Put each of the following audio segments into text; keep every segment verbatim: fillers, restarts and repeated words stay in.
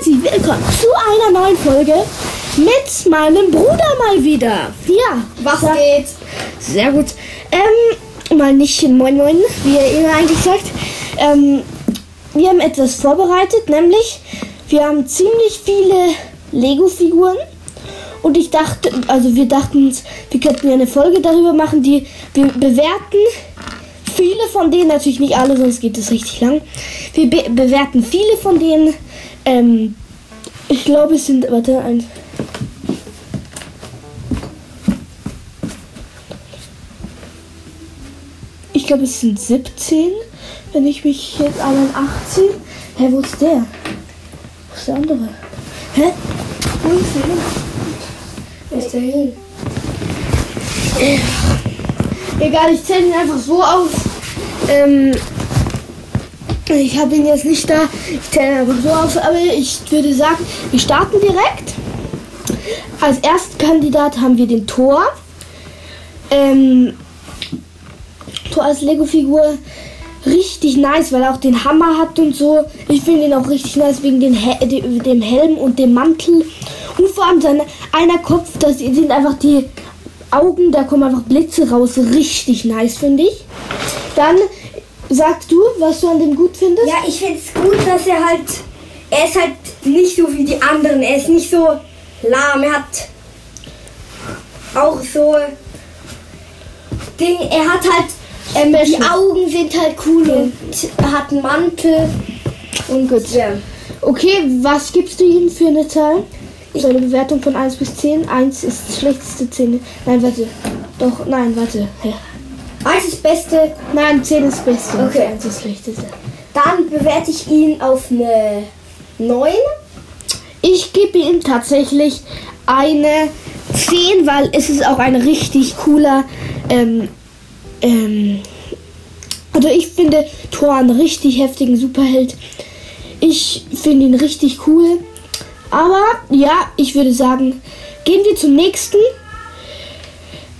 Herzlich willkommen zu einer neuen Folge mit meinem Bruder mal wieder. Ja, was geht? Sehr gut. Ähm, mal nicht in Moin Moin, wie ihr immer eigentlich sagt. Ähm, wir haben etwas vorbereitet, nämlich wir haben ziemlich viele Lego-Figuren. Und ich dachte, also wir dachten, wir könnten ja eine Folge darüber machen, die wir bewerten. Viele von denen, natürlich nicht alle, sonst geht es richtig lang. Wir be- bewerten viele von denen. Ähm, ich glaube, es sind, warte, eins. Ich glaube, es sind siebzehn, wenn ich mich jetzt an achtzehn. Hä, wo ist der? Wo ist der andere? Hä? Wo ist der hin? Wo ist der hin? Egal, ich zähle ihn einfach so auf. Ähm... Ich habe ihn jetzt nicht da, ich zähle einfach so auf, aber ich würde sagen, wir starten direkt. Als ersten Kandidat haben wir den Thor. Ähm, Thor als Lego-Figur, richtig nice, weil er auch den Hammer hat und so. Ich finde ihn auch richtig nice wegen den He- dem Helm und dem Mantel. Und vor allem sein einer Kopf, da sind einfach die Augen, da kommen einfach Blitze raus, richtig nice, finde ich. Dann... Sagst du, was du an dem gut findest? Ja, ich finde es gut, dass er halt... Er ist halt nicht so wie die anderen. Er ist nicht so lahm. Er hat auch so... Ding. Er hat halt... Ähm, die Augen sind halt cool und hat einen Mantel. Und gut. Ja. Okay, was gibst du ihm für eine Zahl? So eine Bewertung von eins bis zehn. eins ist das schlechteste, zehn... Nein, warte. Doch, nein, warte. Ja. eins ist das Beste. Nein, zehn ist das Beste. Okay. eins ist das Schlechteste. Dann bewerte ich ihn auf eine neun. Ich gebe ihm tatsächlich eine zehn, weil es ist auch ein richtig cooler... Ähm, ähm, also ich finde Thor einen richtig heftigen Superheld. Ich finde ihn richtig cool. Aber ja, ich würde sagen, gehen wir zum nächsten.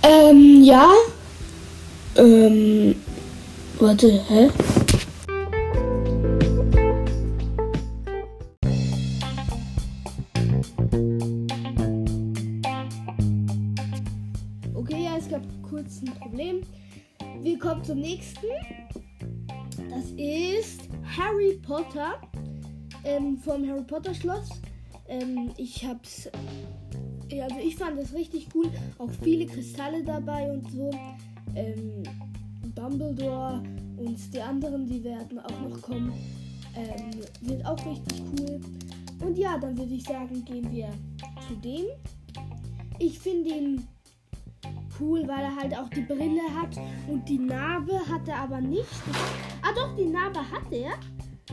Ähm, ja... Ähm, warte, hä? Okay, ja, es gab kurz ein Problem. Wir kommen zum nächsten. Das ist Harry Potter ähm, vom Harry Potter Schloss. Ähm, ich hab's... Ja, also ich fand das richtig cool. Auch viele Kristalle dabei und so. Ähm, Dumbledore und die anderen, die werden auch noch kommen, ähm, sind auch richtig cool. Und ja, dann würde ich sagen, gehen wir zu dem. Ich finde ihn cool, weil er halt auch die Brille hat und die Narbe hat er aber nicht. Ah doch, die Narbe hat er.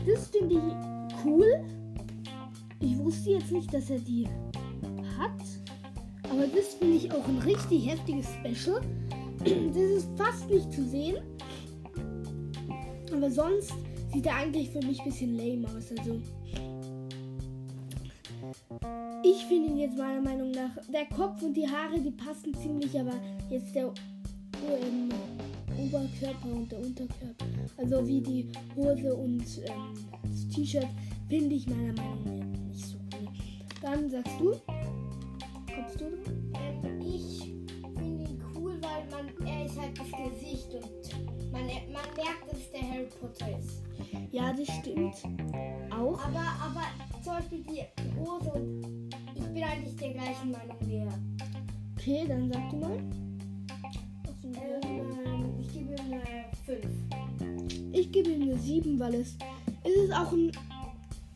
Das finde ich cool. Ich wusste jetzt nicht, dass er die hat. Aber das finde ich auch ein richtig heftiges Special. Das ist fast nicht zu sehen. Aber sonst sieht er eigentlich für mich ein bisschen lame aus. Also ich finde ihn jetzt meiner Meinung nach... Der Kopf und die Haare, die passen ziemlich, aber jetzt der ähm, Oberkörper und der Unterkörper, also wie die Hose und ähm, das T-Shirt, finde ich meiner Meinung nach nicht so cool. Dann sagst du? Kommst du dran? Ich... Er ist halt das Gesicht und man, man merkt, dass der Harry Potter ist. Ja, das stimmt. Auch. Aber, aber zum Beispiel die Hose und ich bin eigentlich der gleichen Meinung wie er. Okay, dann sag du mal. Ähm, ich gebe ihm eine fünf. Ich gebe ihm eine sieben, weil es, es ist auch ein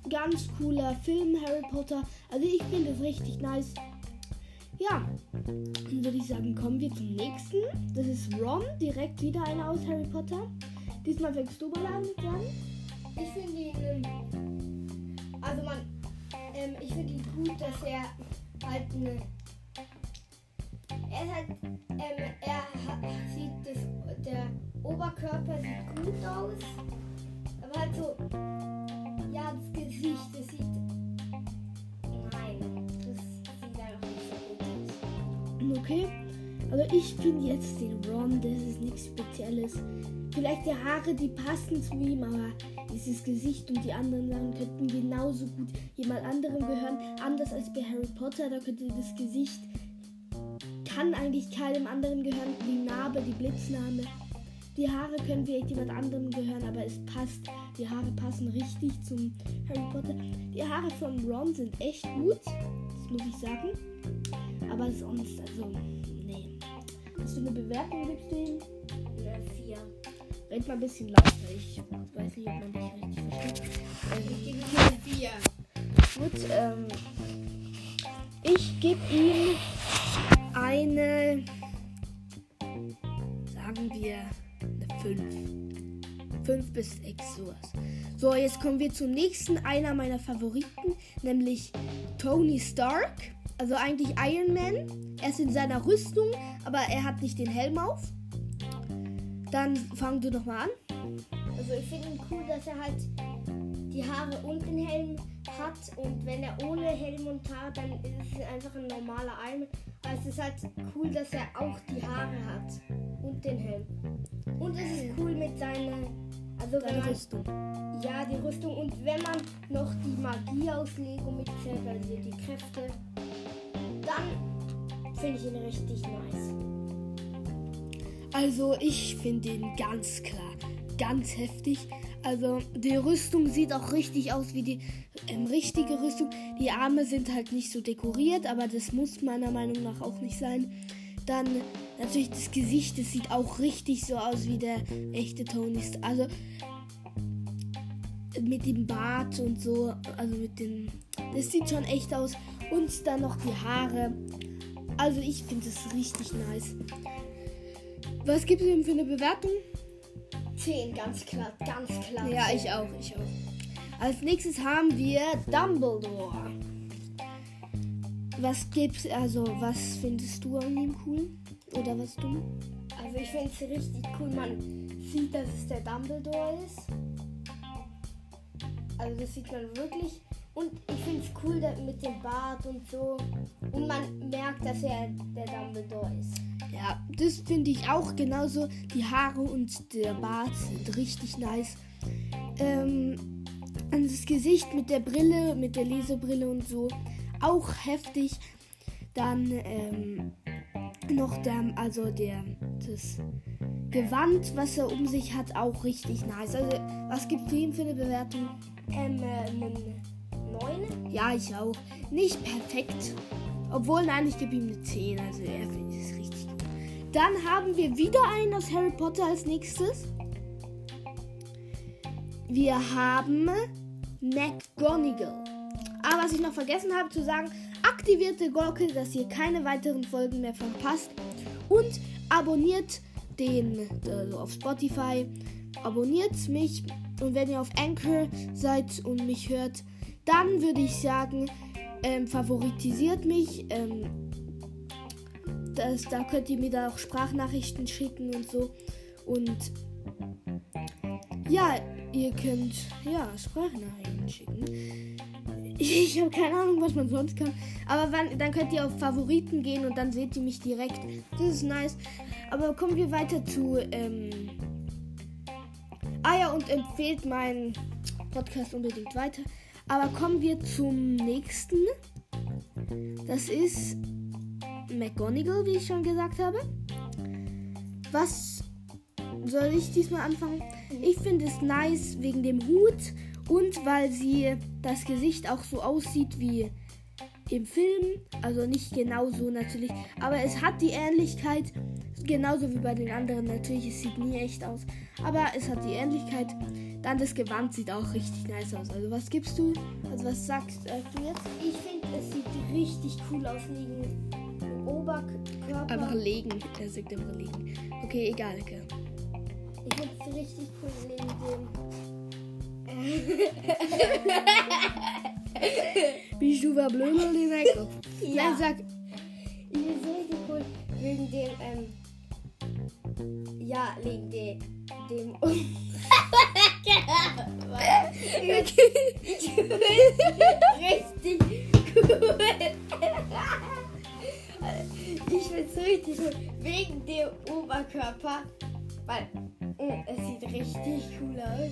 ganz cooler Film, Harry Potter. Also ich finde das richtig nice. Ja, dann würde ich sagen, kommen wir zum nächsten. Das ist Ron, direkt wieder einer aus Harry Potter. Diesmal fängst du mal an mit Ron. Ich finde ihn, also man, ähm, ich finde ihn gut, dass er halt eine, er ist halt, ähm, er hat, sieht das, der Oberkörper sieht gut aus, aber halt so, ja, das Gesicht, das sieht, okay, also ich finde jetzt den Ron, das ist nichts Spezielles. Vielleicht die Haare, die passen zu ihm, aber dieses Gesicht und die anderen Sachen könnten genauso gut jemand anderem gehören. Anders als bei Harry Potter, da könnte das Gesicht, kann eigentlich keinem anderen gehören. Die Narbe, die Blitznarbe. Die Haare können vielleicht jemand anderem gehören, aber es passt. Die Haare passen richtig zum Harry Potter. Die Haare von Ron sind echt gut, das muss ich sagen. Aber sonst, also, nee. Hast du eine Bewertung, gibst du ihm? vier. Red mal ein bisschen lauter, ich weiß nicht, ob man dich richtig versteht. Ich gebe ihm vier. Gut, ähm, ich gebe ihm eine, sagen wir, fünf bis sechs, sowas. So, jetzt kommen wir zum nächsten, einer meiner Favoriten, nämlich Tony Stark. Also eigentlich Iron Man. Er ist in seiner Rüstung, aber er hat nicht den Helm auf. Dann fang du doch mal an. Also ich finde cool, dass er halt die Haare und den Helm hat. Und wenn er ohne Helm und Haar, dann ist es einfach ein normaler Iron Man. Aber es ist halt cool, dass er auch die Haare hat und den Helm. Und es ist cool mit seiner, also wenn man, Rüstung. Ja, die Rüstung. Und wenn man noch die Magie aus Lego mitzählt, also die Kräfte, dann finde ich ihn richtig nice. Also ich finde ihn ganz klar, ganz heftig. Also die Rüstung sieht auch richtig aus wie die ähm, richtige Rüstung. Die Arme sind halt nicht so dekoriert, aber das muss meiner Meinung nach auch nicht sein. Dann natürlich das Gesicht, das sieht auch richtig so aus wie der echte Tony Stark. Also mit dem Bart und so, also mit dem, das sieht schon echt aus. Und dann noch die Haare. Also ich finde das richtig nice. Was gibt es ihm für eine Bewertung? zehn, ganz klar, ganz klar. Ja, zehn. ich auch, ich auch. Als nächstes haben wir Dumbledore. Was gibt's, also was findest du an ihm cool? Oder was du? Also ich finde es richtig cool, man sieht, dass es der Dumbledore ist. Also das sieht man wirklich. Und ich finde es cool mit dem Bart und so. Und man merkt, dass er der Dumbledore ist. Ja, das finde ich auch genauso. Die Haare und der Bart sind richtig nice. Ähm, und das Gesicht mit der Brille, mit der Lesebrille und so, auch heftig. Dann ähm, noch der, also der, das Gewand, was er um sich hat, auch richtig nice. Also, was gibt es ihm für eine Bewertung? Ähm, ähm, neun? Ja, ich auch. Nicht perfekt. Obwohl, nein, ich gebe ihm eine zehn. Also, er findet es richtig gut. Dann haben wir wieder einen aus Harry Potter als nächstes. Wir haben McGonagall. Aber was ich noch vergessen habe zu sagen, aktiviert die Glocke, dass ihr keine weiteren Folgen mehr verpasst. Und abonniert den, also auf Spotify. Abonniert mich. Und wenn ihr auf Anchor seid und mich hört, dann würde ich sagen, ähm, favoritisiert mich. Ähm, das, da könnt ihr mir da auch Sprachnachrichten schicken und so. Und ja, ihr könnt ja Sprachnachrichten schicken. Ich habe keine Ahnung, was man sonst kann. Aber wann, dann könnt ihr auf Favoriten gehen und dann seht ihr mich direkt. Das ist nice. Aber kommen wir weiter zu... Ähm, ah ja, und empfehlt meinen Podcast unbedingt weiter. Aber kommen wir zum nächsten. Das ist McGonagall, wie ich schon gesagt habe. Was soll ich diesmal anfangen? Ich finde es nice wegen dem Hut und weil sie das Gesicht auch so aussieht wie im Film. Also nicht genau so natürlich, aber es hat die Ähnlichkeit. Genauso wie bei den anderen. Natürlich, es sieht nie echt aus. Aber es hat die Ähnlichkeit. Dann das Gewand sieht auch richtig nice aus. Also was gibst du? Also was sagst äh, du jetzt? Ich finde, es sieht richtig cool aus liegen. Oberkörper. Einfach legen. Er sagt einfach legen. Okay, egal. Okay. Ich finde es richtig cool neben dem. Bist du verblödet oder den Eindruck? Ja. Nein, sag. Ich finde es richtig cool wegen dem, ähm, ja, wegen de, dem... richtig cool. Ich find's richtig cool. Wegen dem Oberkörper, weil Es sieht richtig cool aus.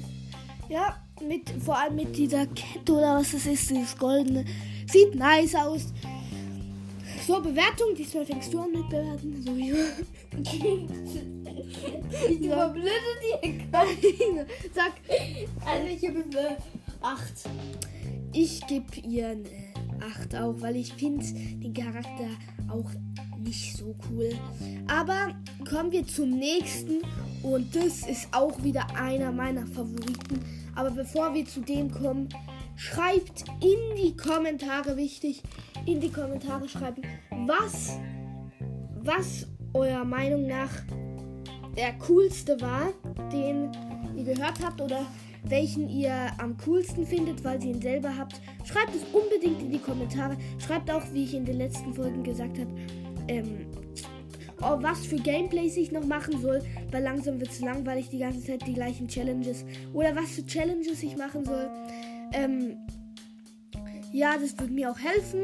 Ja, mit, vor allem mit dieser Kette oder was das ist, dieses goldene. Sieht nice aus. So, Bewertung. Diesmal fängst du an mit Bewerten. So, ja. Ich verblöde dir gerade. Sag. Also, ich gebe eine acht. Ich gebe ihr eine acht auch, weil ich finde den Charakter auch nicht so cool. Aber kommen wir zum nächsten. Und das ist auch wieder einer meiner Favoriten. Aber bevor wir zu dem kommen, schreibt in die Kommentare, wichtig, in die Kommentare schreiben, was, was eurer Meinung nach der coolste war, den ihr gehört habt oder welchen ihr am coolsten findet, weil ihr ihn selber habt. Schreibt es unbedingt in die Kommentare. Schreibt auch, wie ich in den letzten Folgen gesagt habe, ähm, Oh, was für Gameplays ich noch machen soll, weil langsam wird es langweilig, die ganze Zeit die gleichen Challenges. Oder was für Challenges ich machen soll. Ähm, ja, das würde mir auch helfen.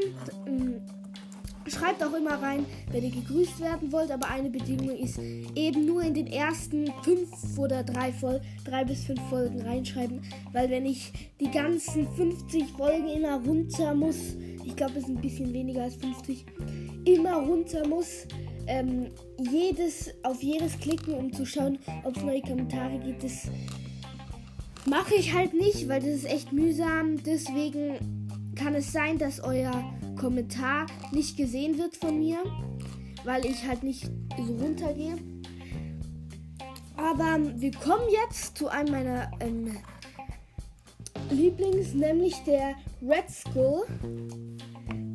Schreibt auch immer rein, wenn ihr gegrüßt werden wollt, aber eine Bedingung ist, eben nur in den ersten fünf oder drei Folgen, drei bis fünf Folgen reinschreiben, weil wenn ich die ganzen fünfzig Folgen immer runter muss, ich glaube, es ist ein bisschen weniger als fünfzig, immer runter muss, Ähm, jedes, auf jedes klicken, um zu schauen, ob es neue Kommentare gibt. Das mache ich halt nicht, weil das ist echt mühsam. Deswegen kann es sein, dass euer Kommentar nicht gesehen wird von mir, weil ich halt nicht so runtergehe. Aber wir kommen jetzt zu einem meiner ähm, Lieblings, nämlich der Red Skull.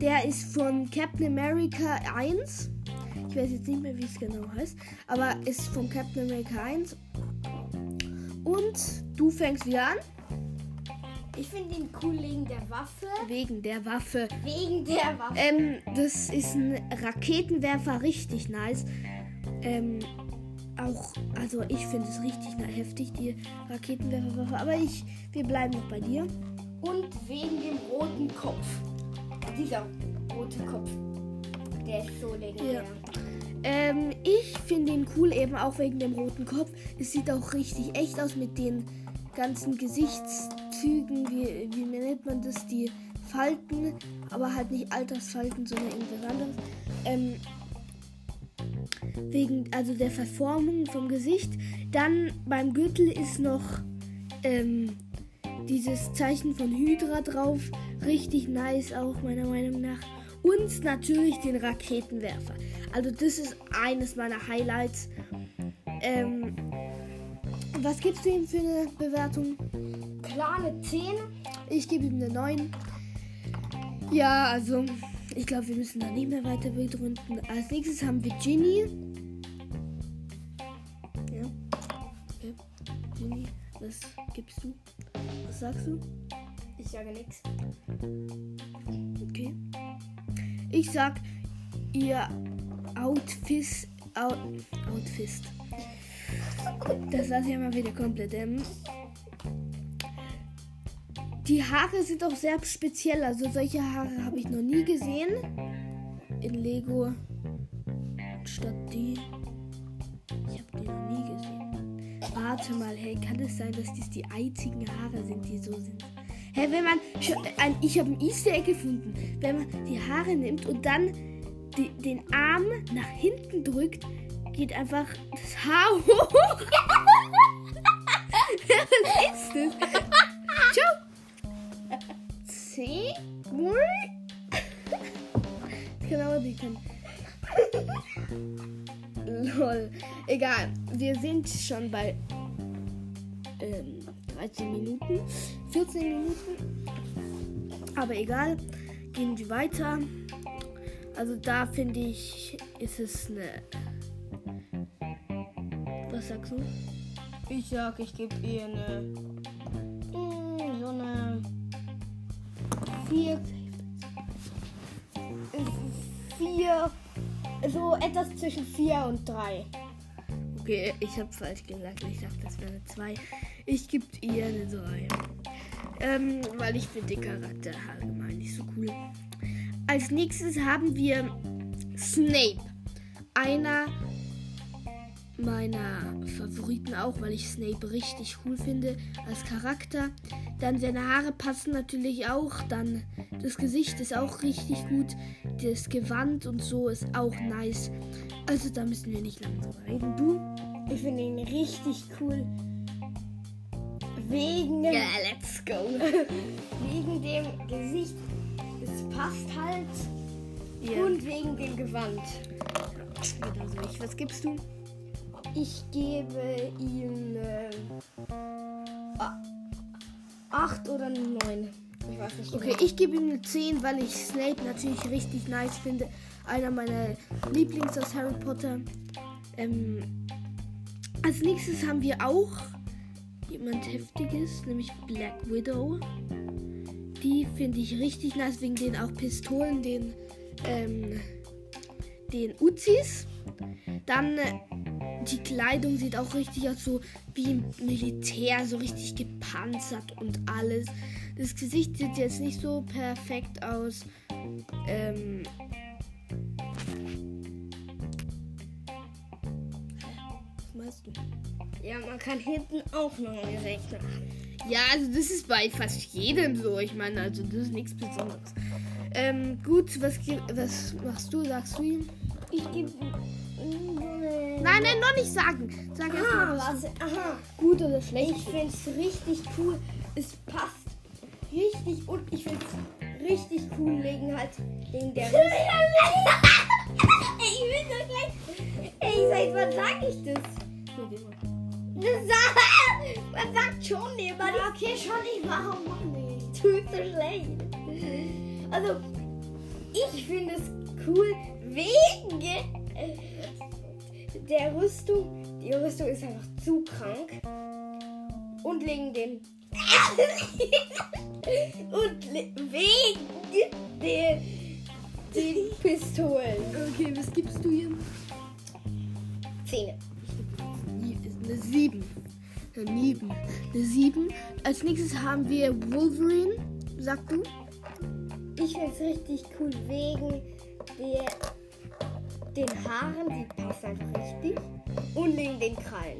Der ist von Captain America eins. Ich weiß jetzt nicht mehr, wie es genau heißt, aber ist von Captain America eins. Und du fängst wieder an. Ich finde ihn cool wegen der Waffe. Wegen der Waffe. Wegen der Waffe. Ähm, das ist ein Raketenwerfer, richtig nice. Ähm, auch, also ich finde es richtig heftig, die Raketenwerferwaffe. Aber ich, wir bleiben noch bei dir. Und wegen dem roten Kopf. Dieser rote Kopf. Der ist so legendär. Ja. Ähm, ich finde ihn cool, eben auch wegen dem roten Kopf. Es sieht auch richtig echt aus mit den ganzen Gesichtszügen, wie, wie nennt man das, die Falten, aber halt nicht Altersfalten, sondern irgendwas anderes. Ähm, wegen, also der Verformung vom Gesicht. Dann beim Gürtel ist noch ähm, dieses Zeichen von Hydra drauf. Richtig nice auch, meiner Meinung nach. Und natürlich den Raketenwerfer. Also das ist eines meiner Highlights. Ähm, was gibst du ihm für eine Bewertung? Klar, eine zehn. Ich gebe ihm eine neun. Ja, also ich glaube, wir müssen da nicht mehr weiter begründen. Als nächstes haben wir Ginny. Ja. Okay. Ginny, was gibst du? Was sagst du? Ich sage nichts. Okay. Ich sag, ihr Outfit, Out, Outfit, das lasse ich mal wieder komplett. Ähm, die Haare sind auch sehr speziell, also solche Haare habe ich noch nie gesehen. In Lego statt die, ich habe die noch nie gesehen. Warte mal, hey, kann es sein, dass dies die einzigen Haare sind, die so sind? Hä, hey, wenn man, ein, ich habe ein Easter Egg gefunden, wenn man die Haare nimmt und dann die, den Arm nach hinten drückt, geht einfach das Haar hoch. Was ist das? Ciao. See? Das kann aber nicht sein. Lol. Egal, wir sind schon bei ähm, dreizehn Minuten, vierzehn Minuten, aber egal, gehen wir weiter. Also da finde ich, ist es eine, was sagst du? Ich sag, ich gebe ihr eine, mh, so eine vier, vier, so etwas zwischen vier und drei. Okay, ich habe falsch gesagt, ich dachte, das wäre eine zwei. Ich gebe ihr eine drei. Ähm, weil ich finde den Charakter allgemein nicht so cool. Als nächstes haben wir Snape. Einer meiner Favoriten auch, weil ich Snape richtig cool finde als Charakter. Dann seine Haare passen natürlich auch, dann das Gesicht ist auch richtig gut, das Gewand und so ist auch nice. Also da müssen wir nicht lange drüber reden. Du? Ich finde ihn richtig cool. Wegen dem... Yeah, let's go. Wegen dem Gesicht, es passt halt. Yeah. Und wegen dem Gewand. Genau so. Was gibst du? Ich gebe ihm äh, acht oder eine neun. Ich weiß nicht. Okay, genau. Ich gebe ihm eine zehn, weil ich Snape natürlich richtig nice finde. Einer meiner Lieblings aus Harry Potter. Ähm, als nächstes haben wir auch jemand Heftiges, nämlich Black Widow. Die finde ich richtig nice, wegen den auch Pistolen, den, ähm, den Uzis. Dann... Äh, Die Kleidung sieht auch richtig aus, so wie im Militär, so richtig gepanzert und alles. Das Gesicht sieht jetzt nicht so perfekt aus. Ähm Was meinst du? Ja, man kann hinten auch noch ein Gesicht machen. Ja, also das ist bei fast jedem so. Ich meine, also das ist nichts Besonderes. Ähm, gut, was, was machst du? Sagst du ihm? Ich gebe... Nein, nein, noch nicht sagen. Sag erst mal was. Aha. Gut oder schlecht? Ich finde es richtig cool. Es passt richtig und ich finde es richtig cool wegen halt wegen der. Ich will doch gleich. Ey, seit wann sage ich das? Das man sagt schon jemand. Ja, okay, schon nicht. Warum machen wir nicht? Du bist so schlecht. Also ich finde es cool wegen der Rüstung, die Rüstung ist einfach zu krank. Und wegen den und le- wegen den, den Pistolen. Okay, was gibst du hier? Zehn. Eine sieben. Eine sieben. Eine sieben. Als nächstes haben wir Wolverine. Sag du? Ich find's richtig cool wegen der den Haaren, die passt einfach richtig. Und wegen den Krallen.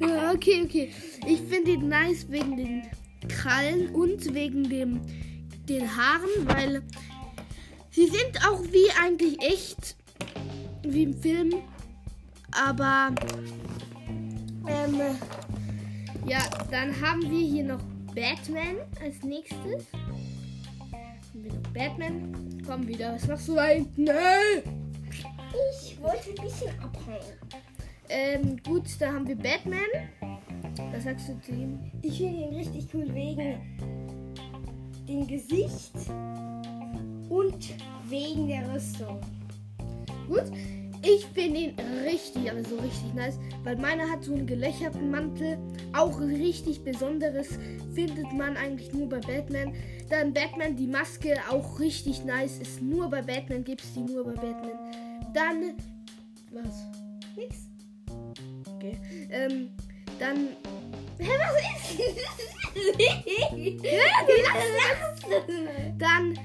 Ja, okay, okay. Ich finde ihn nice wegen den Krallen und wegen dem, den Haaren, weil sie sind auch wie eigentlich echt, wie im Film. Aber, ähm, ja, dann haben wir hier noch Batman als nächstes. Batman, komm wieder, was machst du da hinten? Nee. Ich wollte ein bisschen abhauen. Ähm, gut, da haben wir Batman. Was sagst du zu ihm? Ich finde ihn richtig cool wegen dem Gesicht und wegen der Rüstung. Gut, ich finde ihn richtig, aber so richtig nice, weil meiner hat so einen gelöcherten Mantel. Auch richtig Besonderes findet man eigentlich nur bei Batman. Dann Batman, die Maske, auch richtig nice. Ist nur bei Batman, gibt's die nur bei Batman. Dann, was? Nix. Okay. Ähm, dann... Hä, was ist das? Dann,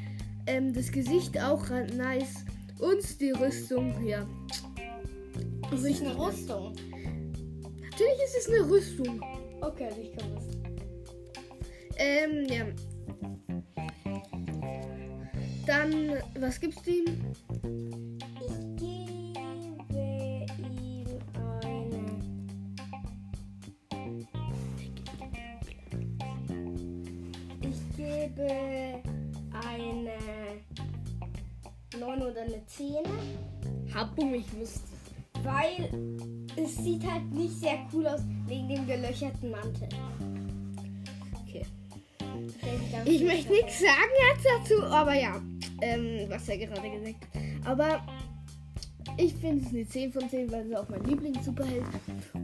ähm, das Gesicht auch nice. Und die Rüstung, ja. Ist es eine Rüstung? Natürlich ist es eine Rüstung. Okay, ich kann das. Ähm, ja. Dann, was gibst du ihm? Ich gebe ihm eine... Ich gebe eine... neun oder eine zehn. Habum, ich wusste. Weil es sieht halt nicht sehr cool aus wegen dem gelöcherten Mantel. Okay. Ich möchte nichts sagen jetzt dazu, aber ja, ähm, was er gerade gesagt hat. Aber ich finde es eine zehn von zehn, weil es auch mein Lieblings-Superheld.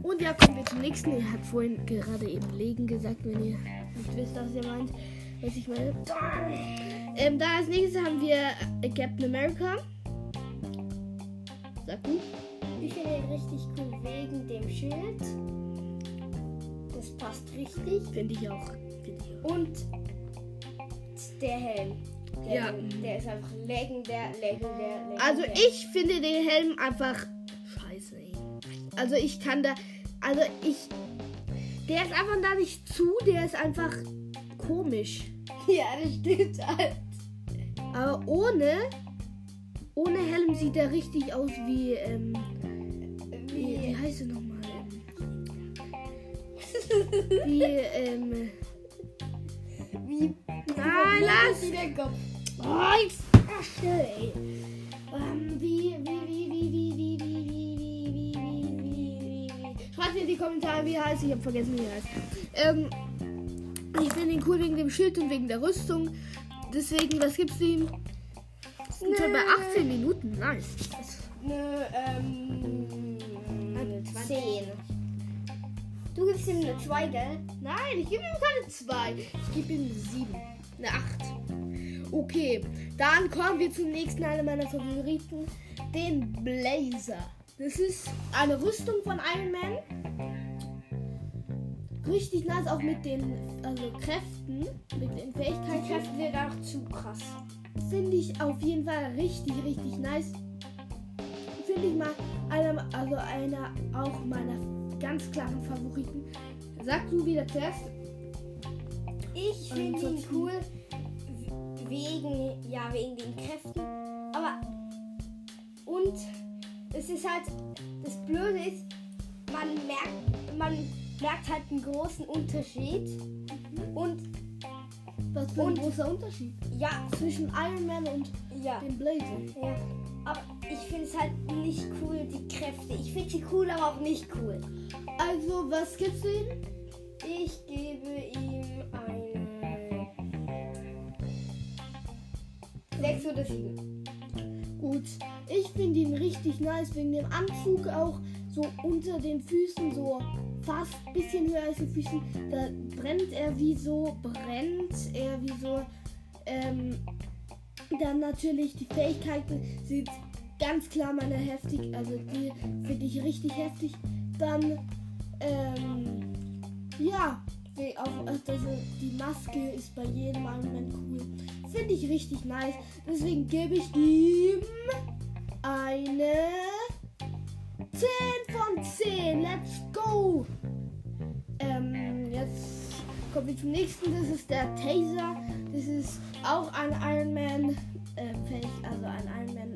Und ja, kommen wir zum nächsten. Er hat vorhin gerade eben Legen gesagt, wenn ihr nicht wisst, was ihr meint. Was ich meine. Ähm, da als nächstes haben wir Captain America. Sag du. Ich finde ihn richtig cool wegen dem Schild. Das passt richtig. Finde ich auch. Find ich auch. Und der Helm. Der, ja. Der ist einfach legendär, legendär, legendär. Also ich finde den Helm einfach scheiße. Also ich kann da, also ich, der ist einfach da nicht zu, der ist einfach komisch. Ja, das stimmt halt. Aber ohne, ohne Helm sieht er richtig aus wie, ähm, wie, wie heißt er nochmal? Wie, ähm, wie, ah, lass! Wie der Kopf. Oh, jetzt, ach, schnell, ey. Um, wie, wie, wie, wie, wie, wie, wie, wie, wie, wie, wie, wie. Schreibt mir in die Kommentare, wie er heißt. Ich hab vergessen, wie er heißt. Ähm, ich finde ihn cool wegen dem Schild und wegen der Rüstung. Deswegen, was gibt's ihm? Sind schon bei achtzehn Minuten, nice. Ne, ähm, zehn. Du gibst ihm eine zwei, gell? Nein, ich gebe ihm keine zwei. Ich gebe ihm eine sieben. Eine acht. Okay, dann kommen wir zum nächsten, einer meiner Favoriten. Den Blazer. Das ist eine Rüstung von Iron Man. Richtig nice, auch mit den also Kräften, mit den Fähigkeiten. Die Kräfte sind auch zu krass. Finde ich auf jeden Fall richtig, richtig nice. Finde ich mal einer, also einer auch meiner ganz klaren Favoriten. Sag du wieder zuerst. Ich finde ihn cool wegen, ja, wegen den Kräften, aber und es ist halt, das Blöde ist, man merkt, man merkt halt einen großen Unterschied. Mhm. Und was für ein großer Unterschied? Ja, zwischen Iron Man und ja, dem Blazer. Ja. Aber ich finde es halt nicht cool, die Kräfte. Ich finde sie cool, aber auch nicht cool. Also, was gibst du ihm? Ich gebe ihm eine sechs oder sieben. Gut. Ich finde ihn richtig nice wegen dem Anzug auch. So unter den Füßen, so fast ein bisschen höher als die Füßen. Da brennt er wie so, brennt er wie so, ähm... Dann natürlich die Fähigkeiten sind ganz klar meine heftig, also die finde ich richtig heftig. Dann, ähm, ja, die, auch, also die Maske ist bei jedem Moment cool. Finde ich richtig nice, deswegen gebe ich ihm eine zehn von zehn. Let's go! Ähm, jetzt kommen wir zum nächsten, das ist der Taser. Das ist auch ein Iron Man äh, fähig, also ein Iron Man,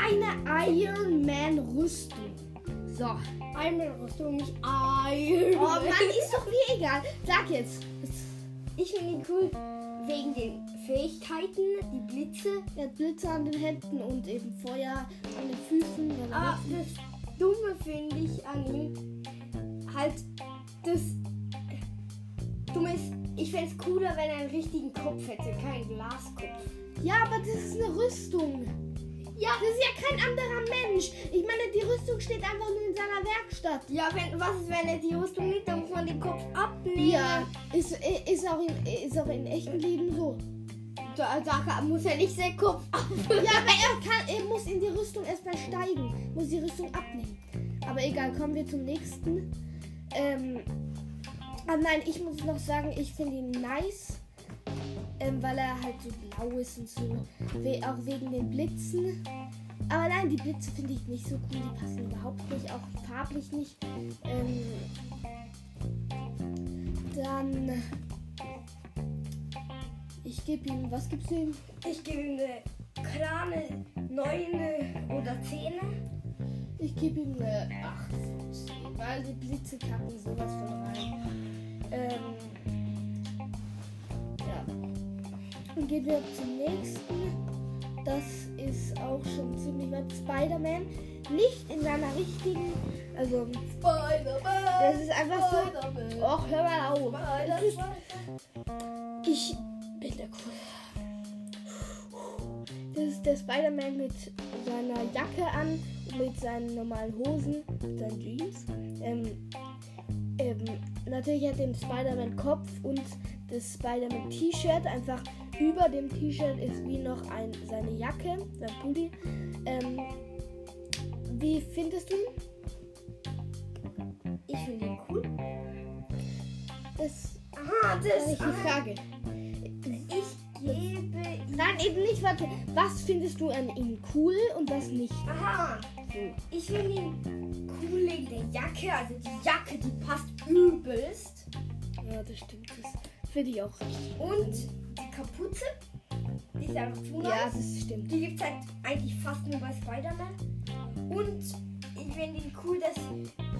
ein, ein, eine Iron Man Rüstung. So, Iron Man Rüstung, nicht Iron Man. Oh Mann, ist doch mir egal. Sag jetzt. Ich finde ihn cool wegen den Fähigkeiten, die Blitze. Der Blitze an den Händen und eben Feuer an den Füßen. Ah, das Dumme finde ich an ihm halt das... Dumme ist, ich fände es cooler, wenn er einen richtigen Kopf hätte, keinen Glaskopf. Ja, aber das ist eine Rüstung. Ja, das ist ja kein anderer Mensch. Ich meine, die Rüstung steht einfach nur in seiner Werkstatt. Ja, wenn, was ist, wenn er die Rüstung nimmt, dann muss man den Kopf abnehmen. Ja, ist, ist, auch, in, ist auch in echtem Leben so. Da, da muss er nicht seinen Kopf abnehmen. Ja, aber er, kann, er muss in die Rüstung erstmal steigen, muss die Rüstung abnehmen. Aber egal, kommen wir zum nächsten. Ähm... Ah nein, ich muss noch sagen, ich finde ihn nice, ähm, weil er halt so blau ist und so, We- auch wegen den Blitzen. Aber nein, die Blitze finde ich nicht so cool, die passen überhaupt nicht, auch farblich nicht. Ähm, dann, ich gebe ihm, was gibst du ihm? Ich gebe ihm eine kleine neun oder zehn. Ich gebe ihm eine acht. Weil die Blitze kacken sowas von rein. Ähm, ja. Dann gehen wir zum nächsten. Das ist auch schon ziemlich weit. Spider-Man. Nicht in seiner richtigen. Also. Spider-Man! Das ist einfach so. Och, hör mal auf. Ist, ich bin der cool. Das ist der Spider-Man mit seiner Jacke an. Mit seinen normalen Hosen, mit seinen Jeans. Ähm, ähm, natürlich hat den Spider-Man-Kopf und das Spider-Man-T-Shirt. Einfach über dem T-Shirt ist wie noch ein, seine Jacke, sein Pulli. Ähm, wie findest du ihn? Ich finde ihn cool. Das, aha, Warte, das ist eine Frage. Ich gebe ihm... Nein, eben nicht, warte. Was findest du an ihm cool und was nicht? Aha. So. Ich finde ihn cool in der Jacke. Also die Jacke, die passt übelst. Ja, das stimmt. Das finde ich auch richtig. Und die Kapuze. Die ist einfach zu nice. Ja, das stimmt. Die gibt es halt eigentlich fast nur bei Spider-Man. Und ich finde ihn cool, dass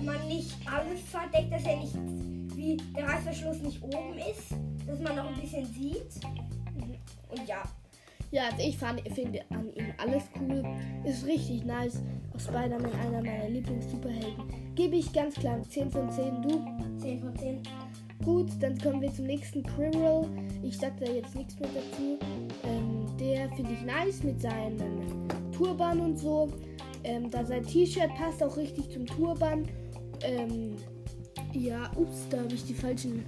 man nicht alles verdeckt, dass er nicht wie der Reißverschluss nicht oben ist, dass man noch ein bisschen sieht. Und ja. Ja, also ich finde an ihm alles cool. Ist richtig nice. Auch Spider-Man, einer meiner Lieblings-Superhelden. Gebe ich ganz klar zehn von zehn. Du? zehn von zehn. Gut, dann kommen wir zum nächsten Pre-Roll. Ich sag da jetzt nichts mehr dazu. Ähm, der finde ich nice mit seinem Turban und so. Ähm, da sein T-Shirt passt auch richtig zum Turban. Ähm, ja, ups, da habe ich die falschen...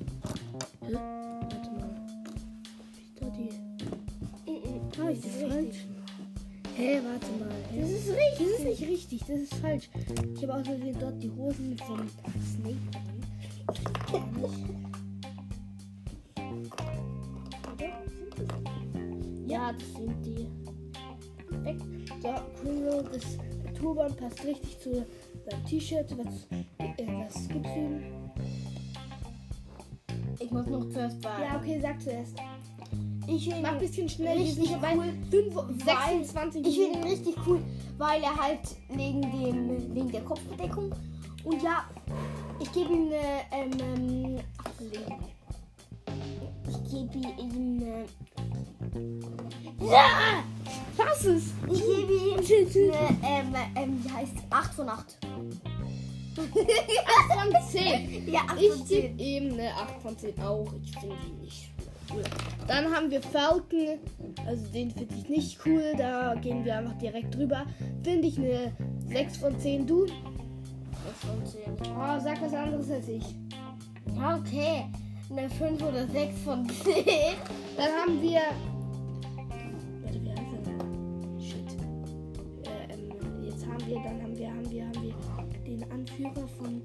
Hä? Warte mal. Hab ich da die... Mm-mm. Habe ich das, das ist falsch? Hä, hey, warte mal. Hey. Das ist richtig. Das ist nicht richtig, das ist falsch. Ich habe auch gesehen, dort die Hosen von Snape. Ja, das sind die. Weg. So, Kringle, das Turban passt richtig zu seinem T-Shirt. Was, äh, was gibt's ihm? Ich muss noch zuerst bei. Ja, okay, sag zuerst. Ich mach ein bisschen schnell. Richtig cool. fünf, sechsundzwanzig Ich finde ihn richtig cool, weil er halt wegen, dem, wegen der Kopfbedeckung. Und ja, ich gebe ihm eine. Ähm, ich gebe ihm eine. Ja! Was ist? Ich gebe ihm eine. Ähm, ähm, wie heißt es? acht von acht. acht von zehn? Ja, acht von zehn. Ich gebe ihm eine acht von zehn auch. Ich finde ihn nicht cool. Dann haben wir Falcon. Also den finde ich nicht cool. Da gehen wir einfach direkt drüber. Finde ich eine sechs von zehn. Du? sechs von zehn. Oh, sag was anderes als ich. Ja, okay. Eine fünf oder sechs von zehn. Dann haben wir... Warte, wie heißt er? Shit. Äh, ähm, jetzt haben wir, dann haben wir, haben wir, haben wir den Anführer von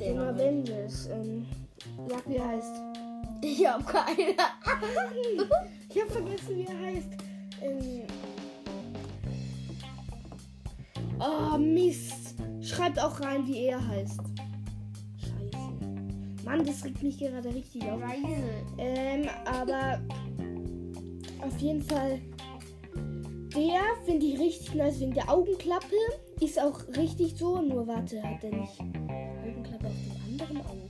den Avengers. Ähm, sag, wie er heißt. Ich hab keine Ahnung. Ich hab vergessen, wie er heißt. Ähm... Oh, Mist. Schreibt auch rein, wie er heißt. Scheiße. Mann, das regt mich gerade richtig auf. Ähm, aber auf jeden Fall, der finde ich richtig nice wegen der Augenklappe. Ist auch richtig so. Nur warte, hat er nicht Augenklappe auf dem anderen Auge?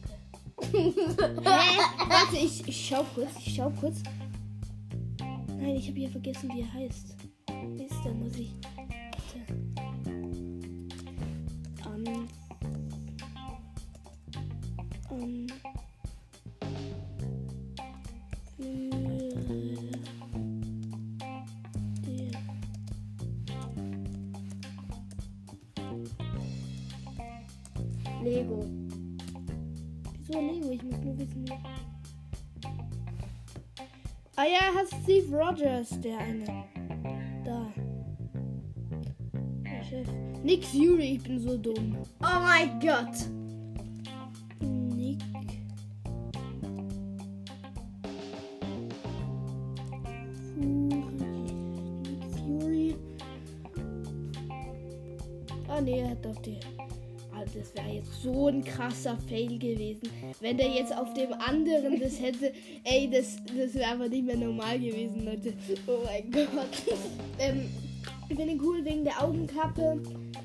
Warte, ich, ich schau kurz, ich schau kurz. Nein, ich habe hier vergessen, wie er heißt. Mist, da muss ich... Um, Lego. Wieso Lego? Ich muss nur wissen. Ah ja, hat Steve Rogers, der eine. Da. Der Chef. Nick Fury, ich bin so dumm. Oh mein Gott. Nick. Fury. Nick Fury. Ah ne, er hat auf die... Also das wäre jetzt so ein krasser Fail gewesen. Wenn der jetzt auf dem anderen das hätte... Ey, das, das wäre einfach nicht mehr normal gewesen, Leute. Oh mein Gott. ähm, ich finde ihn cool wegen der Augenklappe.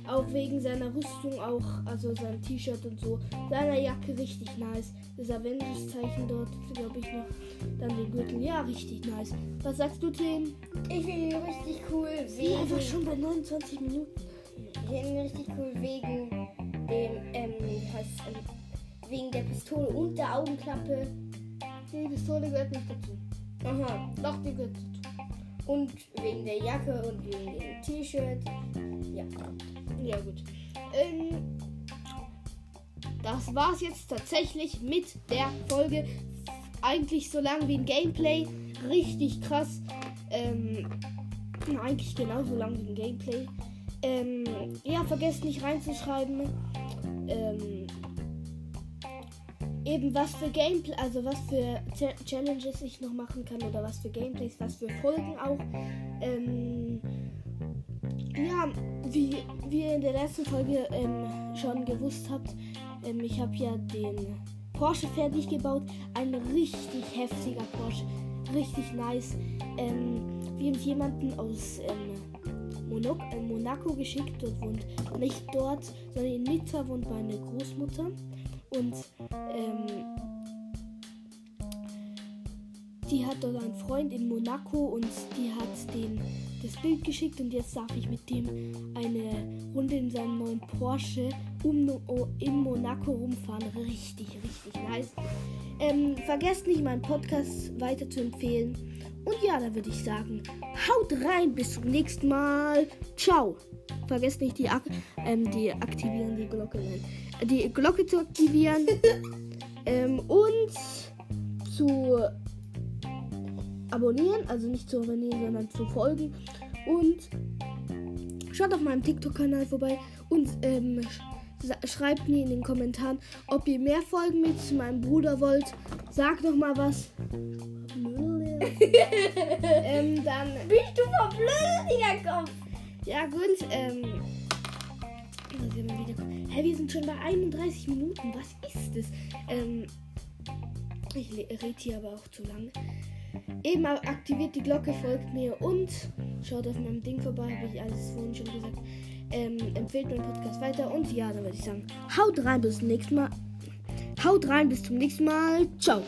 Auch wegen seiner Rüstung, auch also sein T-Shirt und so. Seiner Jacke richtig nice. Das Avengers-Zeichen dort, glaube ich, noch. Dann den Gürtel, ja, richtig nice. Was sagst du, Tim? Ich finde ihn richtig cool wegen... Ja, einfach schon bei neunundzwanzig Minuten. Ich finde ihn richtig cool wegen dem, ähm, heißt, ähm, wegen der Pistole und der Augenklappe. Die Pistole gehört nicht dazu. Aha, doch, die gehört dazu. Und wegen der Jacke und wegen dem T-Shirt. Ja. Ja gut. Ähm, das war's jetzt tatsächlich mit der Folge. Eigentlich so lang wie ein Gameplay. Richtig krass. Ähm, eigentlich genauso lang wie ein Gameplay. Ähm, ja, vergesst nicht reinzuschreiben. Ähm, eben was für Gameplay, also was für Challenges ich noch machen kann oder was für Gameplays, was für Folgen auch. Ähm, ja, wie, wie ihr in der letzten Folge ähm, schon gewusst habt, ähm, ich habe ja den Porsche fertig gebaut. Ein richtig heftiger Porsche, richtig nice. Ähm, wir haben jemanden aus ähm, Monaco, äh, Monaco geschickt, dort wohnt nicht dort, sondern in Nizza wohnt meine Großmutter. Und ähm, die hat dort einen Freund in Monaco und die hat den das Bild geschickt und jetzt darf ich mit dem eine Runde in seinem neuen Porsche um, um, in Monaco rumfahren. Richtig, richtig nice. Ähm, vergesst nicht, meinen Podcast weiter zu empfehlen. Und ja, da würde ich sagen, haut rein, bis zum nächsten Mal. Ciao. Vergesst nicht, die, Ak- ähm, die aktivieren die Glocke. Nein. Die Glocke zu aktivieren. ähm, und zu abonnieren. Also nicht zu abonnieren, sondern zu folgen. Und schaut auf meinem TikTok-Kanal vorbei. Und ähm, sch- schreibt mir in den Kommentaren, ob ihr mehr Folgen mit meinem Bruder wollt. Sagt doch mal was. ähm, dann bist du verblödet, Digga, Kopf. Ja, gut, ähm. Hä, wir sind schon bei einunddreißig Minuten. Was ist das? Ähm. Ich rede hier aber auch zu lange. Eben aktiviert die Glocke, folgt mir und schaut auf meinem Ding vorbei. Habe ich alles vorhin schon gesagt. Ähm, empfehlt meinen Podcast weiter. Und ja, dann würde ich sagen, haut rein bis zum nächsten Mal. Haut rein bis zum nächsten Mal. Ciao.